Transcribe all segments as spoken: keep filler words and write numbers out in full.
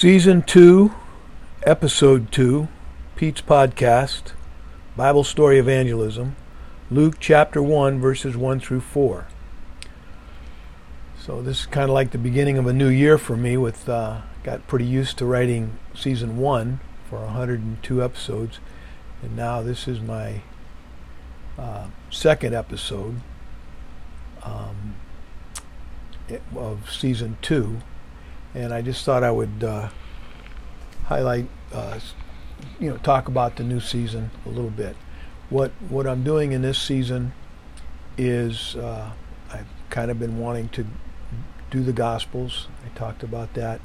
Season two, Episode two, Pete's Podcast, Bible Story Evangelism, Luke chapter one, verses one through four. So this is kind of like the beginning of a new year for me. With uh, got pretty used to writing Season one for one hundred two episodes, and now this is my uh, second episode um, of Season two. And I just thought I would uh, highlight, uh, you know, talk about the new season a little bit. What what I'm doing in this season is uh, I've kind of been wanting to do the Gospels. I talked about that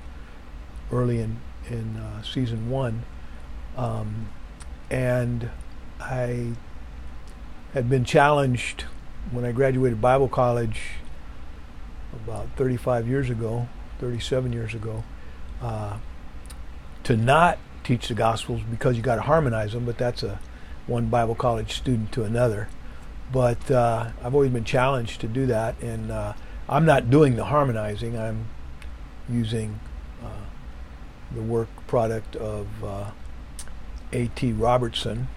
early in in uh, season one, um, and I had been challenged when I graduated Bible college about thirty-five years ago. thirty-seven years ago, uh, to not teach the Gospels because you got to harmonize them. But that's a one Bible college student to another. But uh, I've always been challenged to do that, and uh, I'm not doing the harmonizing. I'm using uh, the work product of uh, A T Robertson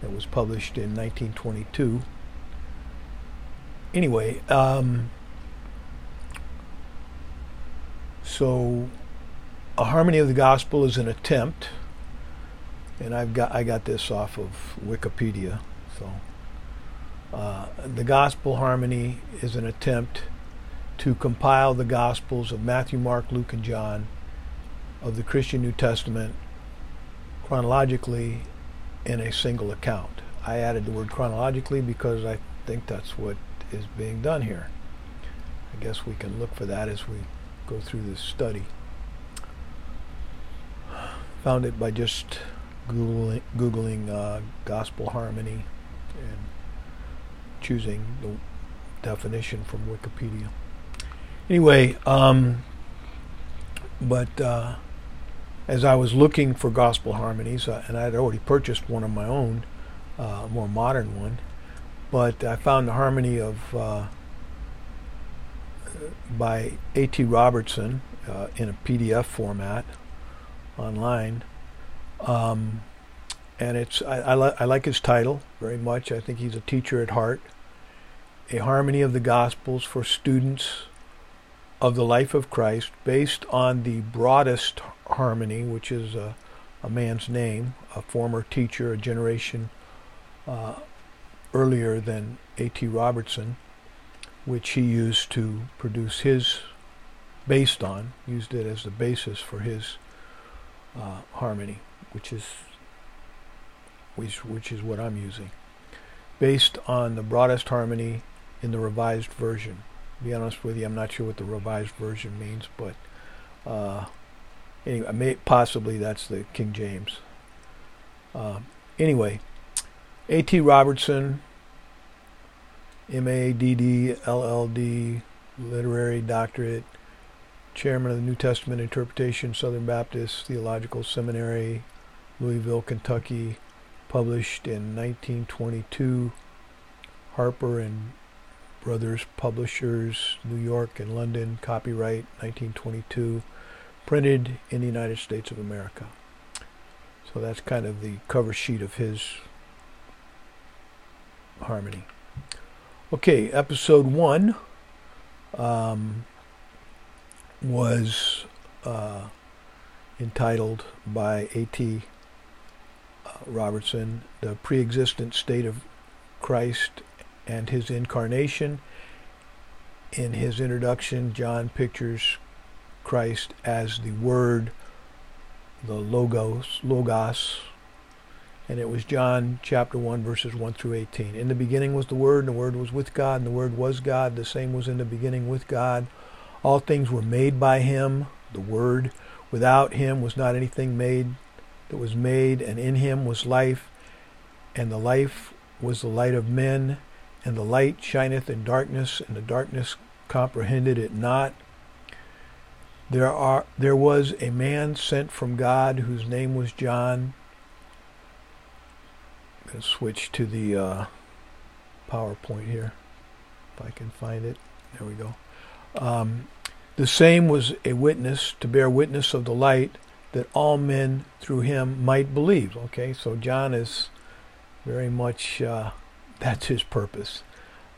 that was published in nineteen twenty-two. Anyway. Um, So, a harmony of the gospel is an attempt, and I've got I got this off of Wikipedia. So, uh, the gospel harmony is an attempt to compile the gospels of Matthew, Mark, Luke, and John of the Christian New Testament chronologically in a single account. I added the word chronologically because I think that's what is being done here. I guess we can look for that as we go through this study. Found it by just Googling, Googling uh, gospel harmony and choosing the definition from Wikipedia. Anyway, um, but uh, as I was looking for gospel harmonies, uh, and I had already purchased one of my own, uh, a more modern one, but I found the harmony of uh, by A T Robertson uh, in a P D F format online, um, and it's I, I, li- I like his title very much. I think he's a teacher at heart. A harmony of the Gospels for students of the life of Christ, based on the broadest harmony, which is a, a man's name, a former teacher, a generation uh, earlier than A T Robertson, which he used to produce his, based on, used it as the basis for his uh, harmony, which is which, which is what I'm using, based on the broadest harmony in the Revised Version. To be honest with you, I'm not sure what the Revised Version means, but uh, anyway, may, possibly that's the King James. Uh, anyway, A T Robertson, M A D D, L L D, Literary Doctorate, Chairman of the New Testament Interpretation, Southern Baptist Theological Seminary, Louisville, Kentucky, published in nineteen twenty-two, Harper and Brothers Publishers, New York and London, copyright nineteen twenty-two, printed in the United States of America. So that's kind of the cover sheet of his harmony. Okay, episode one um, was uh, entitled by A T Robertson, The Pre-Existent State of Christ and His Incarnation. In his introduction, John pictures Christ as the Word, the Logos, Logos. And it was John chapter one, verses one through eighteen. In the beginning was the Word, and the Word was with God, and the Word was God. The same was in the beginning with God. All things were made by Him, the Word. Without Him was not anything made that was made, and in Him was life. And the life was the light of men. And the light shineth in darkness, and the darkness comprehended it not. There are there was a man sent from God, whose name was John. Going to switch to the uh, PowerPoint here, if I can find it. There we go. Um, The same was a witness to bear witness of the light, that all men through him might believe. Okay, so John is very much, uh, that's his purpose.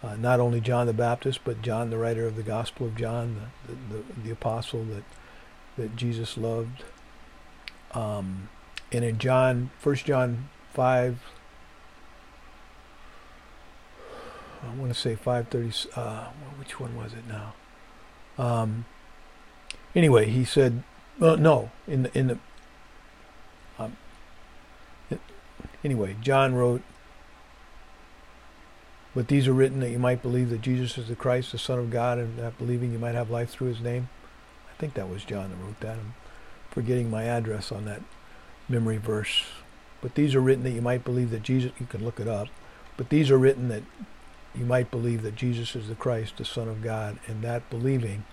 Uh, not only John the Baptist, but John, the writer of the Gospel of John, the, the, the apostle that, that Jesus loved. Um, and in John, First John five, I want to say five thirty, uh, which one was it now? Um, anyway, he said, uh, no, in the, in the, um, it, anyway, John wrote, but these are written that you might believe that Jesus is the Christ, the Son of God, and that believing you might have life through his name. I think that was John that wrote that. I'm forgetting my address on that memory verse. But these are written that you might believe that Jesus, you can look it up, but these are written that you might believe that Jesus is the Christ, the Son of God, and that believing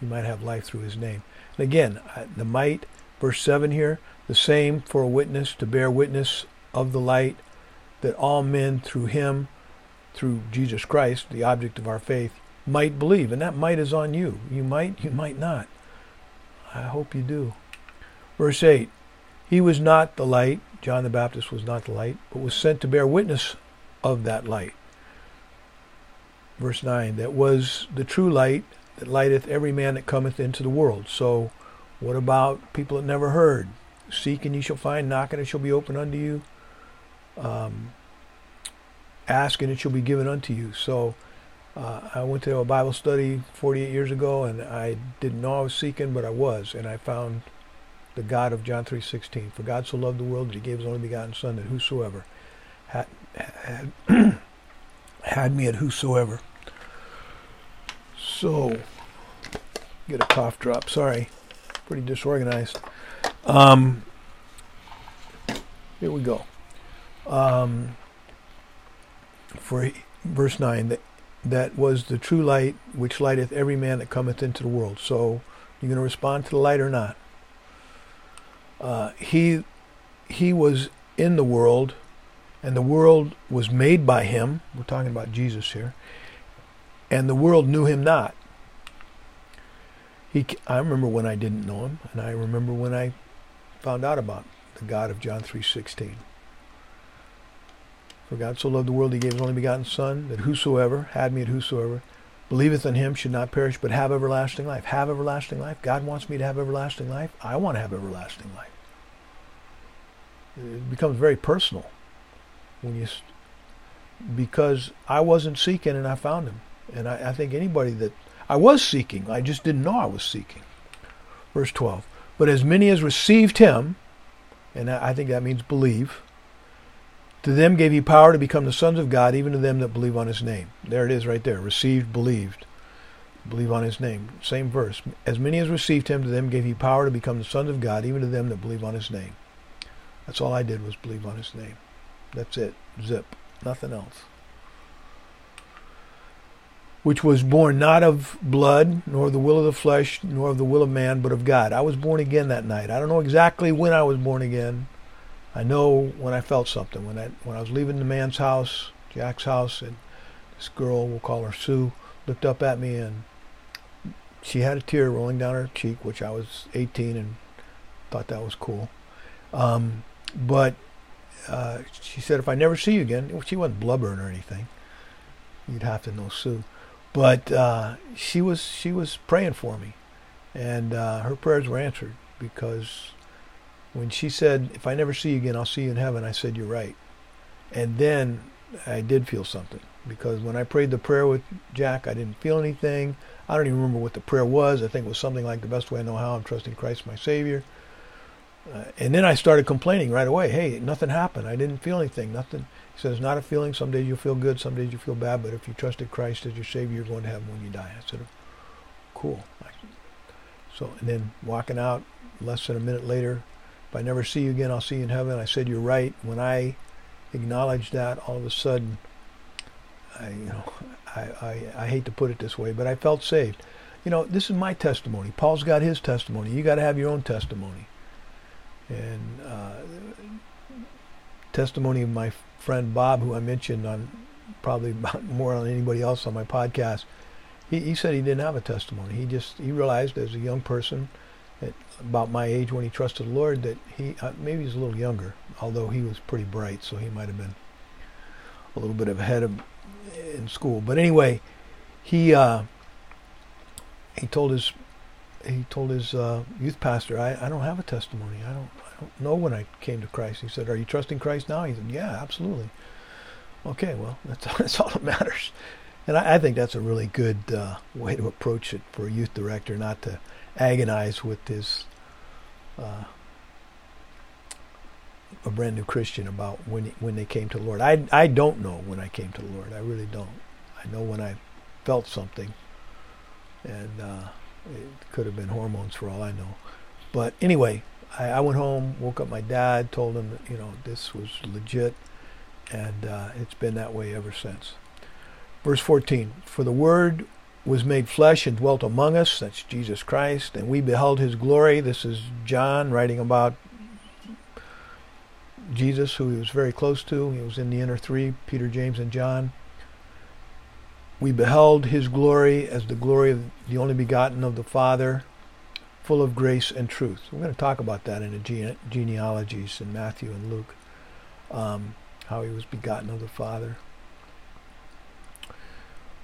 you might have life through his name. And again, the might, verse seven here, the same for a witness to bear witness of the light, that all men through him, through Jesus Christ, the object of our faith, might believe. And that might is on you. You might, you might not. I hope you do. Verse eight, he was not the light, John the Baptist was not the light, but was sent to bear witness of that light. Verse nine, that was the true light that lighteth every man that cometh into the world. So what about people that never heard? Seek and ye shall find, knock and it shall be opened unto you. Um, ask and it shall be given unto you. So uh, I went to a Bible study forty-eight years ago, and I didn't know I was seeking, but I was. And I found the God of John three sixteen. For God so loved the world that he gave his only begotten Son, that whosoever had, had, had me at whosoever. So, get a cough drop. Sorry, pretty disorganized. Um, here we go. Um, for verse nine, that, that was the true light which lighteth every man that cometh into the world. So, you're going to respond to the light or not? Uh, he, he was in the world, and the world was made by him. We're talking about Jesus here. And the world knew him not. He, I remember when I didn't know him, and I remember when I found out about the God of John three sixteen. For God so loved the world, he gave his only begotten Son, that whosoever, had me at whosoever, believeth in him should not perish, but have everlasting life. Have everlasting life. God wants me to have everlasting life. I want to have everlasting life. It becomes very personal when you, because I wasn't seeking and I found him. And I, I think anybody that, I was seeking, I just didn't know I was seeking. Verse twelve, but as many as received him, and I think that means believe, to them gave he power to become the sons of God, even to them that believe on his name. There it is right there, received, believed, believe on his name. Same verse, as many as received him, to them gave he power to become the sons of God, even to them that believe on his name. That's all I did was believe on his name. That's it, zip, nothing else. Which was born not of blood, nor the will of the flesh, nor of the will of man, but of God. I was born again that night. I don't know exactly when I was born again. I know when I felt something. When I, when I was leaving the man's house, Jack's house, and this girl, we'll call her Sue, looked up at me, and she had a tear rolling down her cheek, which I was eighteen and thought that was cool. Um, but uh, she said, if I never see you again, she wasn't blubbering or anything. You'd have to know Sue. But uh, she was she was praying for me, and uh, her prayers were answered, because when she said, if I never see you again, I'll see you in heaven, I said, you're right. And then I did feel something, because when I prayed the prayer with Jack, I didn't feel anything. I don't even remember what the prayer was. I think it was something like, the best way I know how, I'm trusting Christ my Savior. Uh, and then I started complaining right away. Hey, nothing happened. I didn't feel anything, nothing. He says, not a feeling. Some days you'll feel good, some days you feel bad, but if you trusted Christ as your Savior, you're going to heaven when you die. I said, cool. So, and then walking out, less than a minute later, if I never see you again, I'll see you in heaven. I said, you're right. When I acknowledged that, all of a sudden, I, you know, I, I, I hate to put it this way, but I felt saved. You know, this is my testimony. Paul's got his testimony. You got to have your own testimony. And uh, testimony of my friend Bob, who I mentioned on probably more on anybody else on my podcast, he, he said he didn't have a testimony. He just, he realized as a young person, at about my age when he trusted the Lord, that he, uh, maybe he's a little younger, although he was pretty bright, so he might have been a little bit ahead of in school. But anyway, he uh, he told his he told his uh, youth pastor, I, I don't have a testimony. I don't I don't know when I came to Christ. He said, are you trusting Christ now? He said, yeah, absolutely. Okay, well, that's that's all that matters. And I, I think that's a really good uh, way to approach it for a youth director, not to agonize with this uh, a brand new Christian about when when they came to the Lord. I I don't know when I came to the Lord. I really don't. I know when I felt something, and uh, it could have been hormones for all I know. But anyway, I, I went home, woke up my dad, told him that, you know, this was legit, and uh, it's been that way ever since. Verse fourteen, for the Word was made flesh and dwelt among us, that's Jesus Christ, and we beheld his glory. This is John writing about Jesus, who he was very close to. He was in the inner three, Peter, James, and John. We beheld his glory as the glory of the only begotten of the Father, full of grace and truth. We're going to talk about that in the gene- genealogies in Matthew and Luke, um, how he was begotten of the Father.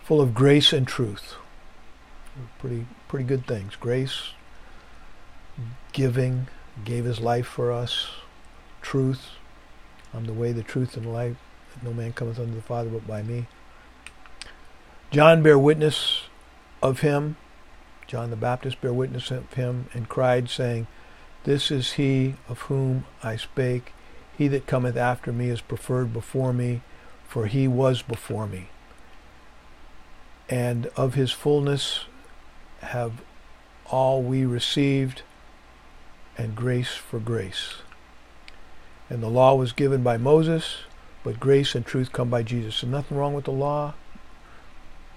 Full of grace and truth. Pretty pretty good things. Grace, giving, gave his life for us. Truth, I'm the way, the truth, and the life. No man cometh unto the Father but by me. John bare witness of him. John the Baptist bare witness of him, and cried, saying, this is he of whom I spake. He that cometh after me is preferred before me, for he was before me. And of his fullness have all we received, and grace for grace. And the law was given by Moses, but grace and truth come by Jesus. So nothing wrong with the law.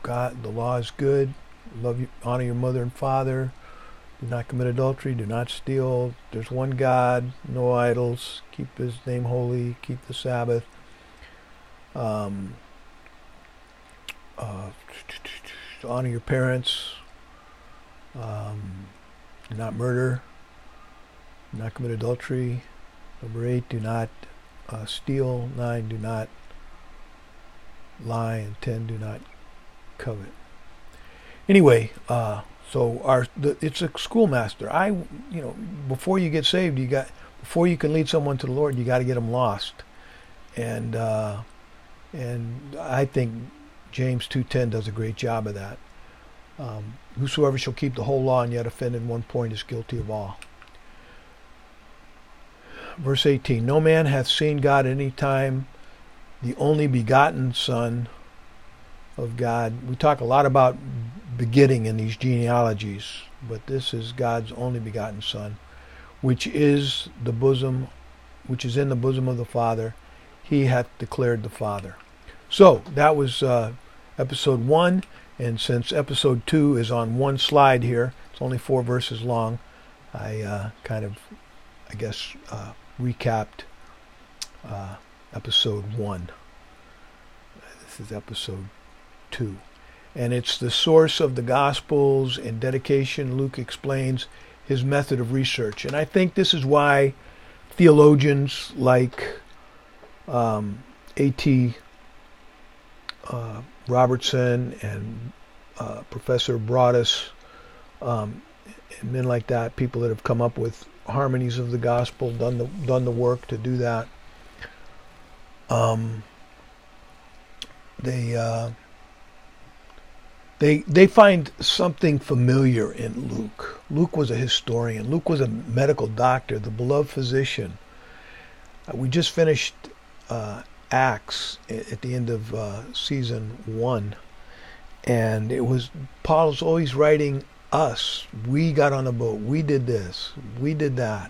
God, the law is good. Love you, honor your mother and father. Do not commit adultery. Do not steal. There's one God. No idols. Keep his name holy. Keep the Sabbath. Um... Uh, honor your parents, um, do not murder, do not commit adultery. Number eight, do not uh, steal. Nine, do not lie. And ten, do not covet. Anyway, uh, so our the, it's a schoolmaster. I, you know, before you get saved, you got before you can lead someone to the Lord, you got to get them lost, and uh, and I think James two ten does a great job of that. Um, Whosoever shall keep the whole law and yet offend in one point is guilty of all. Verse eighteen, no man hath seen God at any time, the only begotten Son of God. We talk a lot about begetting in these genealogies, but this is God's only begotten Son, which is the bosom, which is in the bosom of the Father. He hath declared the Father. So that was uh, episode one, and since episode two is on one slide here, it's only four verses long, I uh, kind of, I guess, uh, recapped uh, episode one. This is episode two. And it's the source of the Gospels and dedication. Luke explains his method of research. And I think this is why theologians like um, A T Uh, Robertson and uh, Professor Broadus, um, and men like that, people that have come up with harmonies of the gospel, done the done the work to do that. Um, they uh, they they find something familiar in Luke. Luke was a historian. Luke was a medical doctor, the beloved physician. Uh, we just finished Uh, Acts at the end of uh, season one, and it was Paul's always writing us. We got on a boat. We did this. We did that.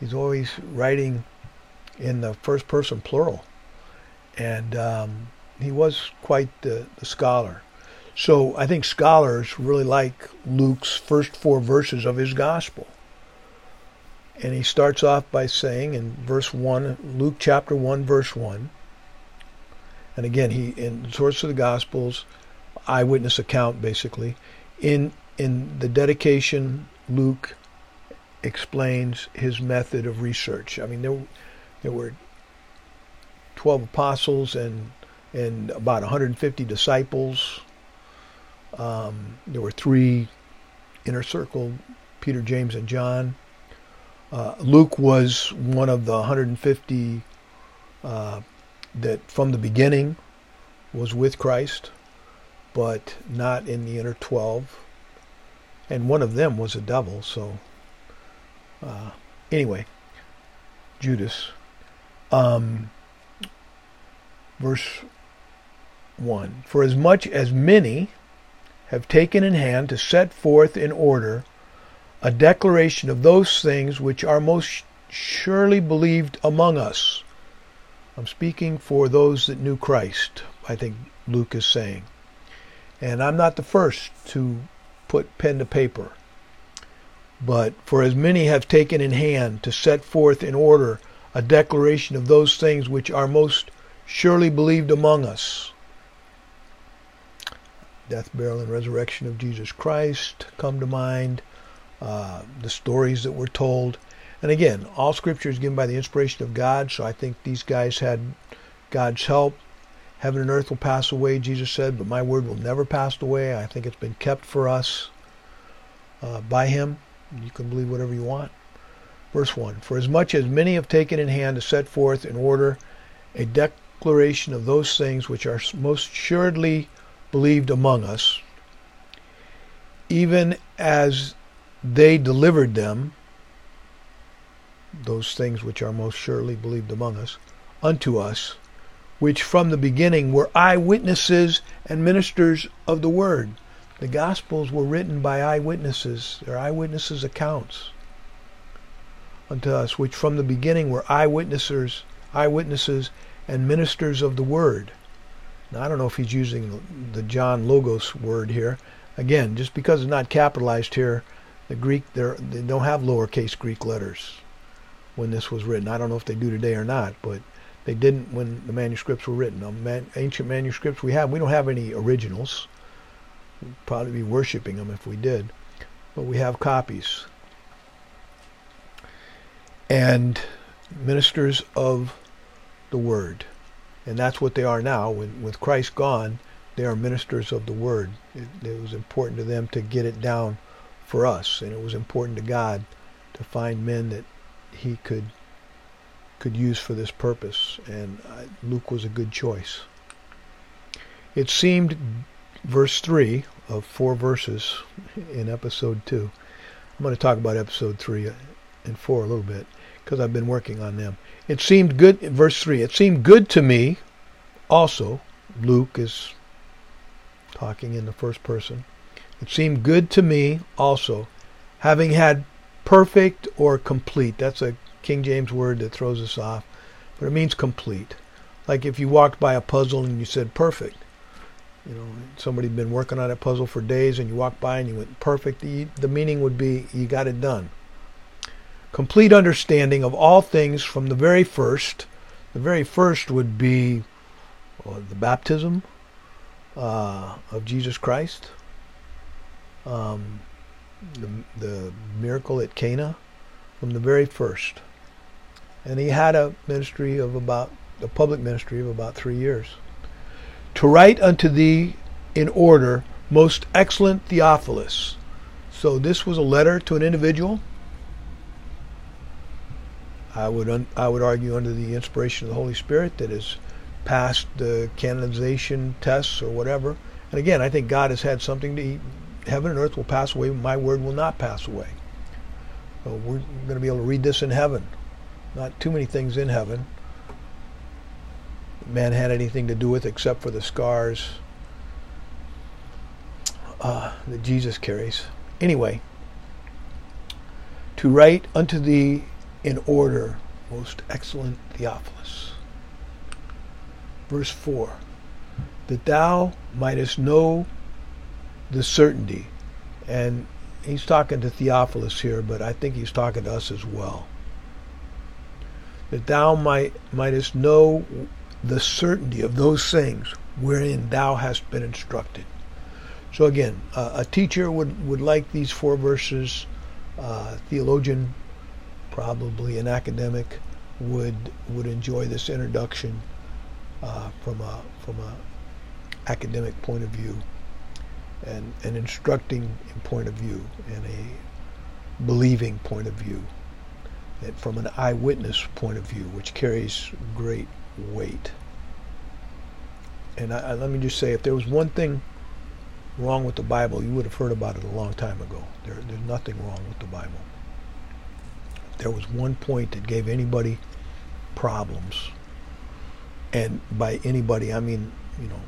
He's always writing in the first person plural, and um, he was quite the, the scholar. So I think scholars really like Luke's first four verses of his gospel. And he starts off by saying in verse one, Luke chapter one, verse one. And again, he in the source of the Gospels, eyewitness account, basically. In, in the dedication, Luke explains his method of research. I mean, there, there were twelve apostles and, and about one hundred fifty disciples. Um, there were three inner circle, Peter, James, and John. Uh, Luke was one of the one hundred fifty uh, that from the beginning was with Christ, but not in the inner twelve. And one of them was a devil, so uh, anyway, Judas. Um, verse one, for as much as many have taken in hand to set forth in order a declaration of those things which are most surely believed among us. I'm speaking for those that knew Christ, I think Luke is saying. And I'm not the first to put pen to paper. But for as many have taken in hand to set forth in order a declaration of those things which are most surely believed among us. Death, burial, and resurrection of Jesus Christ come to mind. Uh, the stories that were told. And again, all Scripture is given by the inspiration of God, so I think these guys had God's help. Heaven and earth will pass away, Jesus said, but my word will never pass away. I think it's been kept for us uh, by him. You can believe whatever you want. Verse one, for as much as many have taken in hand to set forth in order a declaration of those things which are most assuredly believed among us, even as they delivered them, those things which are most surely believed among us, unto us, which from the beginning were eyewitnesses and ministers of the word. The Gospels were written by eyewitnesses. They're eyewitnesses' accounts. Unto us, which from the beginning were eyewitnesses, eyewitnesses and ministers of the word. Now, I don't know if he's using the John Logos word here. Again, just because it's not capitalized here, the Greek, they don't have lowercase Greek letters when this was written. I don't know if they do today or not, but they didn't when the manuscripts were written. Man, ancient manuscripts we have, we don't have any originals. We'd probably be worshiping them if we did, but we have copies. And ministers of the word. And that's what they are now. When, with Christ gone, they are ministers of the word. It, it was important to them to get it down for us, and it was important to God to find men that he could could use for this purpose, and Luke was a good choice. It seemed, verse three of four verses in episode two, I'm going to talk about episode three and four a little bit because I've been working on them. It seemed good, verse three, it seemed good to me also, Luke is talking in the first person, it seemed good to me also, having had perfect or complete. That's a King James word that throws us off, but it means complete. Like if you walked by a puzzle and you said perfect. You know, somebody had been working on a puzzle for days and you walked by and you went perfect. The, the meaning would be you got it done. Complete understanding of all things from the very first. The very first would be well, the baptism uh, of Jesus Christ. Um, the, the miracle at Cana from the very first. And he had a ministry of about, a public ministry of about three years. To write unto thee in order, most excellent Theophilus. So this was a letter to an individual. I would, un, I would argue under the inspiration of the Holy Spirit that has passed the canonization tests or whatever. And again, I think God has had something to eat. Heaven and earth will pass away, but my word will not pass away. So we're going to be able to read this in heaven. Not too many things in heaven man had anything to do with except for the scars uh, that Jesus carries. Anyway, to write unto thee in order, most excellent Theophilus. Verse four, that thou mightest know the certainty, and he's talking to Theophilus here, but I think he's talking to us as well. That thou might, mightest know the certainty of those things wherein thou hast been instructed. So again, uh, a teacher would, would like these four verses. Uh, theologian, probably an academic, would would enjoy this introduction uh, from a from a academic point of view, and an instructing point of view, and a believing point of view, and from an eyewitness point of view, which carries great weight. And I, I, let me just say, if there was one thing wrong with the Bible, you would have heard about it a long time ago. There, there's nothing wrong with the Bible. If there was one point that gave anybody problems, and by anybody I mean, you know,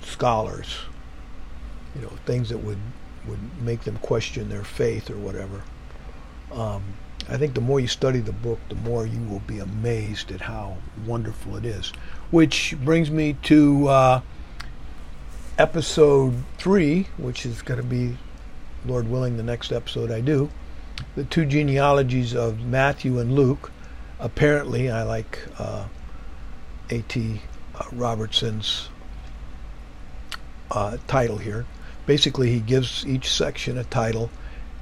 scholars, you know, things that would, would make them question their faith or whatever, um, I think the more you study the book, the more you will be amazed at how wonderful it is. Which brings me to uh, episode three, which is going to be, Lord willing, the next episode I do. The two genealogies of Matthew and Luke. Apparently, I like uh, A T Uh, Robertson's uh, title here. Basically, he gives each section a title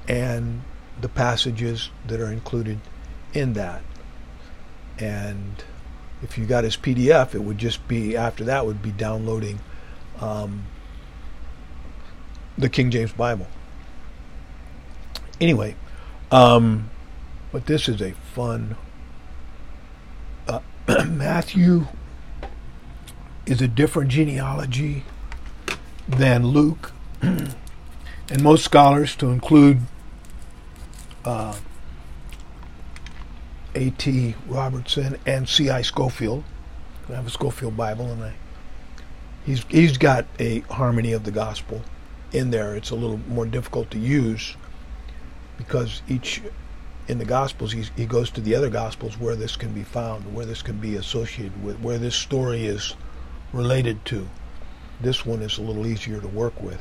and the passages that are included in that. And if you got his P D F, it would just be, after that would be downloading um, the King James Bible. Anyway, um, but this is a fun uh, Matthew is a different genealogy than Luke, and most scholars, to include Uh, A T Robertson and C I Scofield. I have a Scofield Bible, and I he's he's got a harmony of the gospel in there. It's a little more difficult to use because each in the gospels he's, he goes to the other gospels where this can be found, where this can be associated with, where this story is related to. This one is a little easier to work with.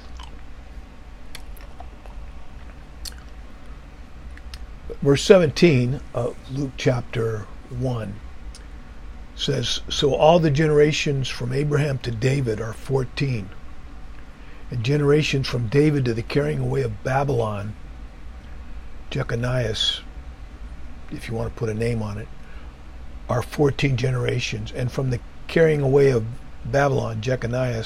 Verse seventeen of Luke chapter one says, "So all the generations from Abraham to David are fourteen, and generations from David to the carrying away of Babylon, Jeconiah, if you want to put a name on it, are fourteen generations. And from the carrying away of Babylon, Jeconiah,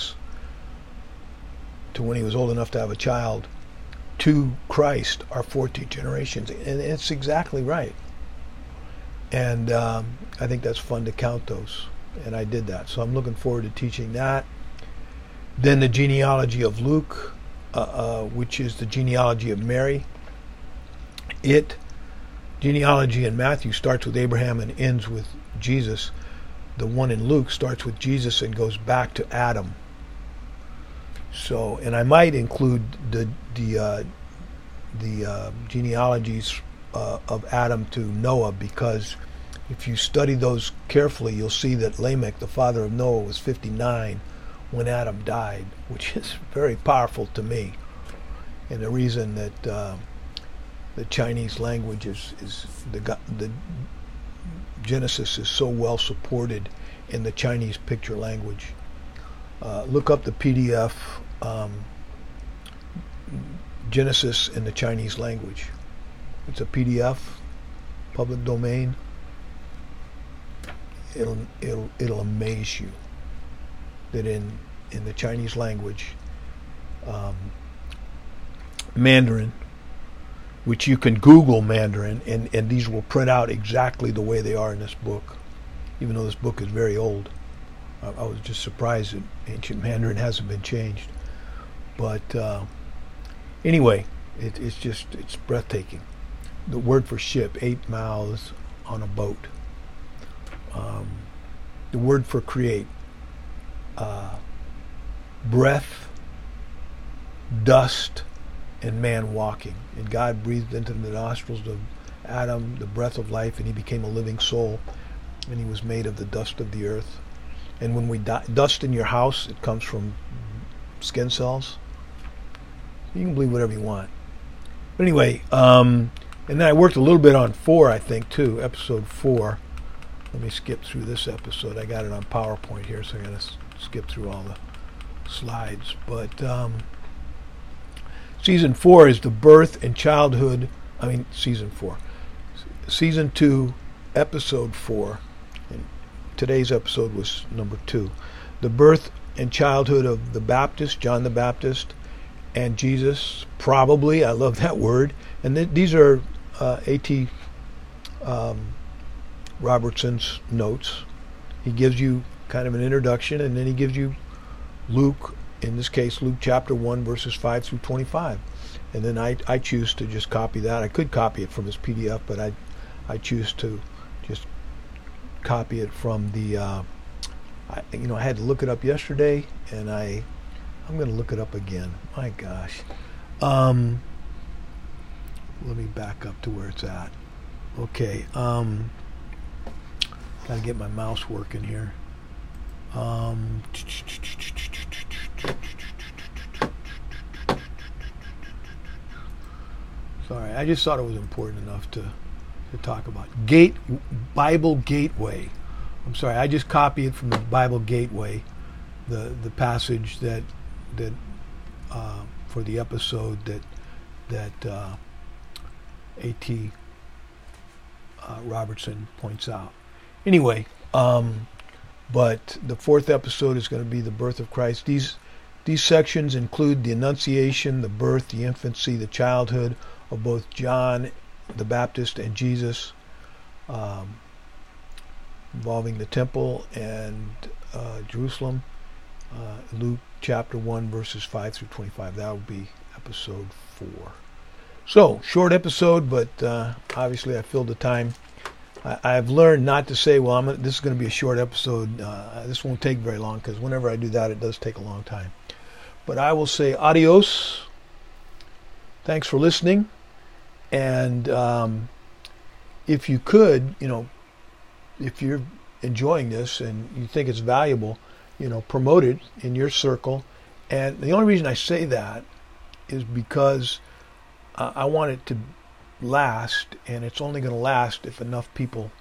to when he was old enough to have a child, to Christ are fourteen generations." And it's exactly right. And um, I think that's fun to count those. And I did that. So I'm looking forward to teaching that. Then the genealogy of Luke, uh, uh, which is the genealogy of Mary. It, genealogy in Matthew starts with Abraham and ends with Jesus. The one in Luke starts with Jesus and goes back to Adam. So, and I might include the the uh, the uh, genealogies uh, of Adam to Noah, because if you study those carefully, you'll see that Lamech, the father of Noah, was fifty-nine when Adam died, which is very powerful to me. And the reason that uh, the Chinese language is is the the Genesis is so well supported in the Chinese picture language. Uh, look up the P D F um, Genesis in the Chinese language. It's a P D F, public domain. It'll it'll it'll amaze you that in in the Chinese language, um, Mandarin, which you can Google Mandarin, and and these will print out exactly the way they are in this book, even though this book is very old. I was just surprised that ancient Mandarin hasn't been changed. But uh, anyway, it, it's just, it's breathtaking. The word for ship, eight mouths on a boat. Um, the word for create, uh, breath, dust, and man walking. And God breathed into the nostrils of Adam the breath of life, and he became a living soul, and he was made of the dust of the earth. And when we di- dust in your house, it comes from skin cells. You can believe whatever you want. But anyway, um, and then I worked a little bit on four, I think, too, episode four. Let me skip through this episode. I got it on PowerPoint here, so I got to s- skip through all the slides, but um, season four is the birth and childhood. I mean, season four, season two, episode four. And today's episode was number two, the birth and childhood of the Baptist, John the Baptist, and Jesus. Probably, I love that word. And th- these are uh, A T Um, Robertson's notes. He gives you kind of an introduction, and then he gives you Luke, in this case Luke chapter one verses five through twenty-five, and then I, I choose to just copy that. I could copy it from his P D F, but I I choose to just copy it from the uh, I, you know I had to look it up yesterday, and I I'm going to look it up again. My gosh, um, let me back up to where it's at. Okay, um, gotta get my mouse working here. Um, sorry, I just thought it was important enough to, to talk about. Gate, Bible Gateway. I'm sorry, I just copied from the Bible Gateway, the the passage that that uh, for the episode that that uh, A T Uh, Robertson points out. Anyway, um, but the fourth episode is going to be the birth of Christ. These these sections include the Annunciation, the birth, the infancy, the childhood of both John the Baptist and Jesus, um, involving the temple and uh, Jerusalem. Uh, Luke chapter one verses five through twenty-five. That will be episode four. So, short episode, but uh, obviously I filled the time. I, I've learned not to say, well, I'm gonna, this is going to be a short episode. Uh, this won't take very long, because whenever I do that, it does take a long time. But I will say adios. Thanks for listening. And um, if you could, you know, if you're enjoying this and you think it's valuable, you know, promote it in your circle. And the only reason I say that is because I want it to last, and it's only going to last if enough people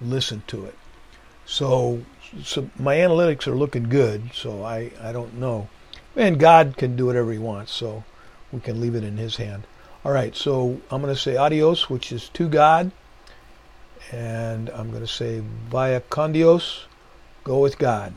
listen to it. So, so my analytics are looking good, so I, I don't know. And God can do whatever he wants, so we can leave it in his hand. All right, so I'm going to say adios, which is to God. And I'm going to say via con Dios, go with God.